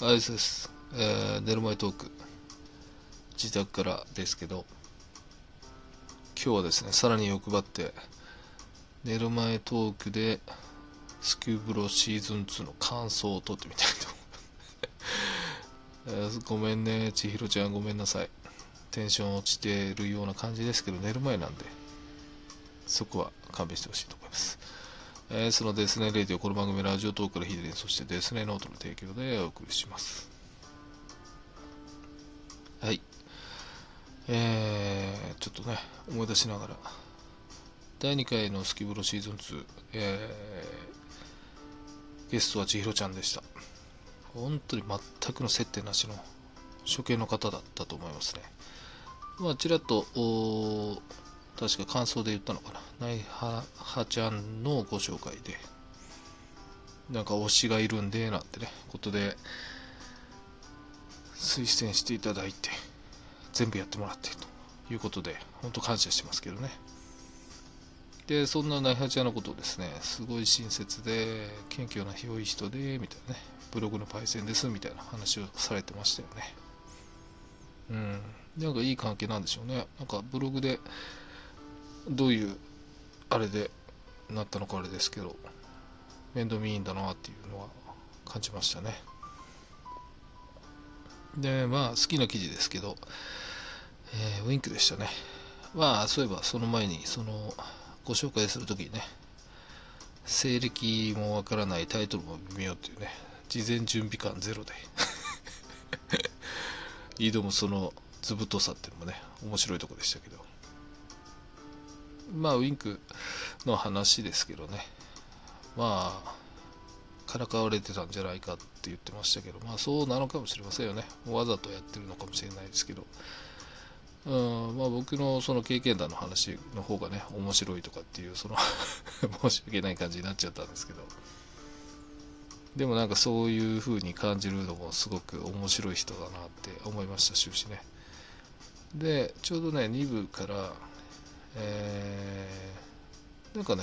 あれです、寝る前トーク自宅からですけど、今日はですねさらに欲張って寝る前トークでスキューブロシーズン2の感想を撮ってみたいと思います。ごめんね千尋ちゃん、ごめんなさい。テンション落ちてるような感じですけど、寝る前なんでそこは勘弁してほしいと思います。そのですねレディオ、この番組ラジオトークのヒデリン、そしてですねノートの提供でお送りします。はい、ちょっとね思い出しながら第2回のスキブロシーズン2、ゲストは千尋ちゃんでした。本当に全くの接点なしの初見の方だったと思いますね。まあちらっと確か感想で言ったのかな、ナイハハちゃんのご紹介でなんか推しがいるんでなんてねことで推薦していただいて全部やってもらってということで本当感謝してますけどね。でそんなナイハちゃんのことをですね、すごい親切で謙虚な広い人でみたいなね、ブログのパイセンですみたいな話をされてましたよね。なんかいい関係なんでしょうね。なんかブログでどういうあれでなったのかあれですけど、面倒見いいんだなっていうのは感じましたね。でまあ好きな記事ですけど、ウィンクでしたね。まあそういえばその前にそのご紹介するときにね、西暦もわからないタイトルも微妙っていうね、事前準備感ゼロで挑むその図太さっていうのもね面白いとこでしたけど、まあウィンクの話ですけどね、まあからかわれてたんじゃないかって言ってましたけど、まあそうなのかもしれませんよね。わざとやってるのかもしれないですけど、まあ僕のその経験談の話の方がね面白いとかっていうその申し訳ない感じになっちゃったんですけど、でもなんかそういう風に感じるのもすごく面白い人だなって思いました終始ね。でちょうどね2部からなんかね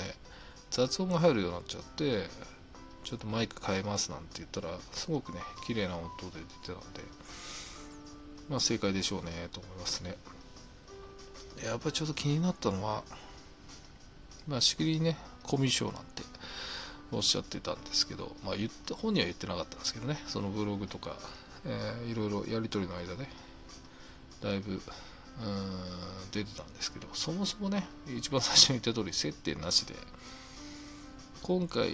雑音が入るようになっちゃって、ちょっとマイク変えますなんて言ったらすごくね綺麗な音で出てたので、まあ正解でしょうねと思いますね。やっぱりちょっと気になったのは、まあしきりにねコミュ障なんておっしゃってたんですけど、まあ本人は言ってなかったんですけどね、そのブログとか、いろいろやり取りの間ねだいぶ出てたんですけど、そもそもね一番最初に言った通り接点なしで今回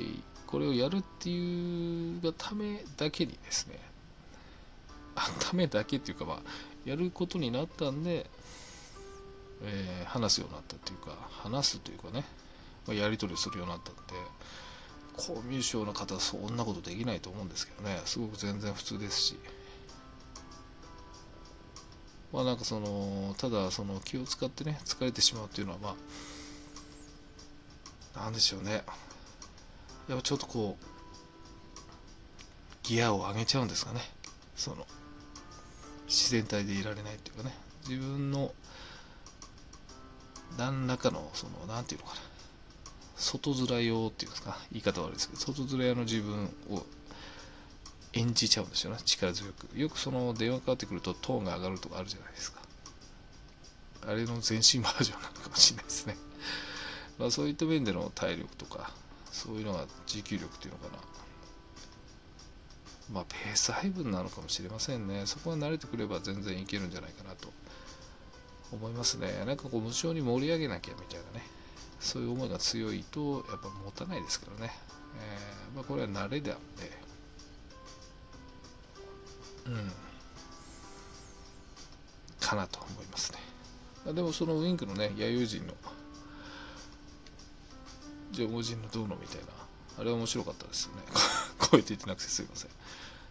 これをやるっていうがためだけにですね、ためだけっていうかまあやることになったんで、話すようになったっていうかね、まあ、やり取りするようになったんで、コミュ障の方はそんなことできないと思うんですけどね、すごく全然普通ですし、まあなんかそのただその気を使ってね疲れてしまうっていうのはまあなんでしょうね、やっぱちょっとこうギアを上げちゃうんですかね、その自然体でいられないっていうかね、自分の何らかのそのなんていうのかな、外面用っていうんですか、言い方悪いですけど外面用の自分を演じちゃうんですよね、力強く。よくその電話かかってくるとトーンが上がるとかあるじゃないですか、あれの全身バージョンなのかもしれないですねまあそういった面での体力とかそういうのが持久力っていうのかな、まあペース配分なのかもしれませんね。そこは慣れてくれば全然いけるんじゃないかなと思いますね。なんかこう無性に盛り上げなきゃみたいなね、そういう思いが強いとやっぱ持たないですからね、まあ、これは慣れなんで、かなと思いますね。でもそのウィンクのね弥生人の縄文人のどうのみたいなあれは面白かったですよね声出てなくてすいません。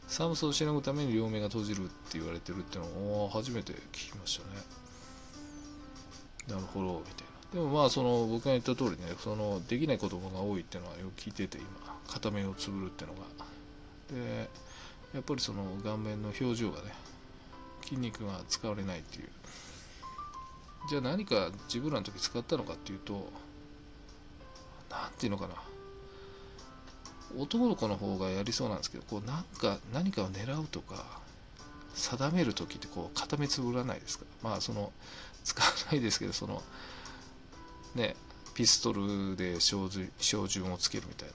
寒さをしのぐために両目が閉じるって言われてるっていうのを初めて聞きましたね。なるほどみたいな。でもまあその僕が言った通りね、そのできない子供が多いっていうのはよく聞いてて、今片目をつぶるっていうのがで、やっぱりその顔面の表情がね筋肉が使われないっていう、じゃあ何か自分らの時使ったのかっていうと、なんていうのかな、男の子の方がやりそうなんですけど、こうなんか何かを狙うとか定める時ってこう固めつぶらないですか。まあその使わないですけど、そのねピストルで照準をつけるみたいな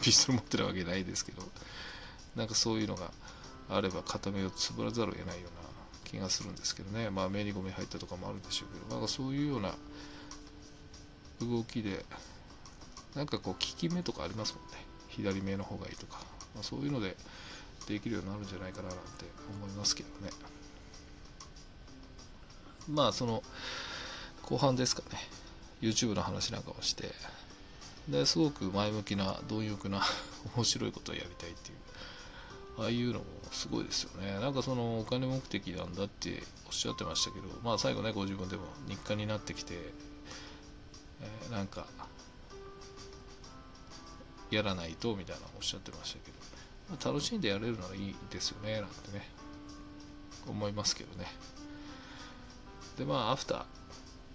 ピストル持ってるわけないですけど、なんかそういうのがあれば固めをつぶらざるを得ないような気がするんですけどね。まあ目にゴミ入ったとかもあるんでしょうけど、なんかそういうような動きでなんかこう効き目とかありますもんね。左目の方がいいとか、まあ、そういうのでできるようになるんじゃないかななんて思いますけどね。まあその後半ですかね、 YouTube の話なんかをして、ですごく前向きな貪欲な面白いことをやりたいっていう、ああいうのもすごいですよね。なんかそのお金目的なんだっておっしゃってましたけど、まあ最後ねご自分でも日課になってきて、なんかやらないとみたいなのをおっしゃってましたけど、まあ、楽しんでやれるならいいですよねなんてね思いますけどね。でまあアフタ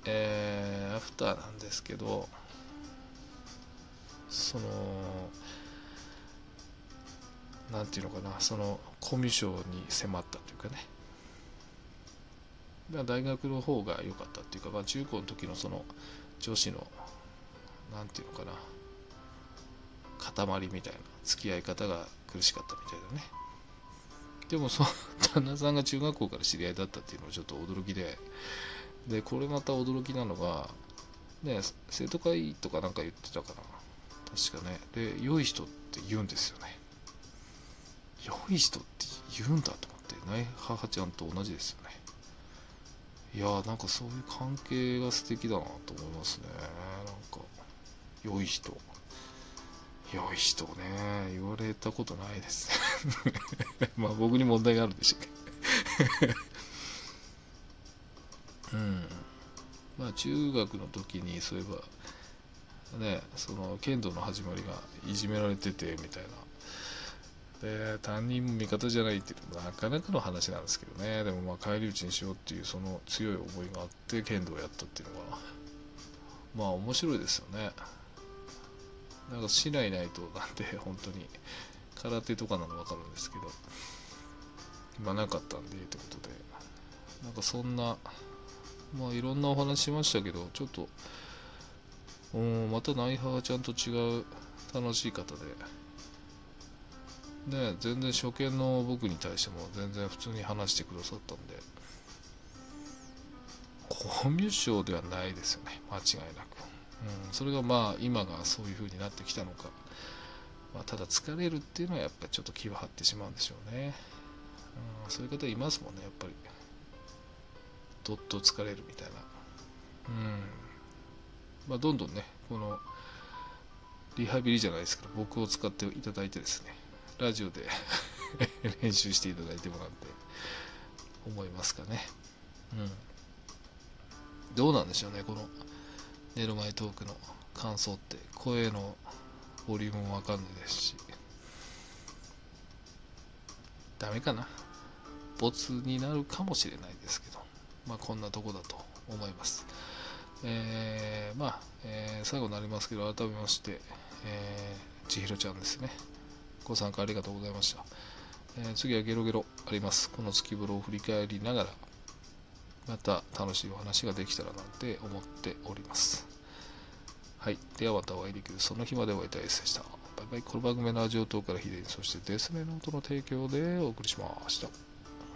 ーなんですけど、そのなんていうのかな、そのコミュ障に迫ったというかね、大学の方が良かったっていうか、まあ、中高の時のその女子のなんていうのかな塊みたいな付き合い方が苦しかったみたいだね。でもその旦那さんが中学校から知り合いだったっていうのはちょっと驚きで、でこれまた驚きなのがね、生徒会とかなんか言ってたかな確かね。で良い人って言うんですよね。良い人って言うんだと思ってね、母ちゃんと同じですよね。いやーなんかそういう関係が素敵だなと思いますね。なんか良い人ね言われたことないですまあ僕に問題があるんでしょうねうんまあ中学の時にそういえばね、その剣道の始まりがいじめられててみたいなで、担任も味方じゃないっていうのもなかなかの話なんですけどね。でもまあ返り討ちにしようっていうその強い思いがあって剣道をやったっていうのがまあ面白いですよね。なんか市内ないとなんて本当に空手とかなの分かるんですけど、今なかったんでってことで、なんかそんなまあいろんなお話しましたけど、ちょっとまた内派がちゃんと違う楽しい方で。ね、全然初見の僕に対しても全然普通に話してくださったんで、コミュ障ではないですよね間違いなく、うん、それがまあ今がそういう風になってきたのか、まあ、ただ疲れるっていうのはやっぱりちょっと気は張ってしまうんでしょうね、うん、そういう方いますもんねやっぱりどっと疲れるみたいな、うんまあ、どんどんねこのリハビリじゃないですけど僕を使っていただいてですね、ラジオで練習していただいてもらって思いますかね、うん、どうなんでしょうねこの寝る前トークの感想って。声のボリュームもわかんないですし、ダメかなボツになるかもしれないですけど、まあこんなとこだと思います、最後になりますけど改めまして、千尋ちゃんですね、ご参加ありがとうございました、次はゲロゲロあります。この月風呂を振り返りながらまた楽しいお話ができたらなんて思っております。はい、ではまたお会いできるその日までお会いしたいですでした。バイバイ。この番組のラジオ等から秘伝、そしてデスメノートの提供でお送りしました。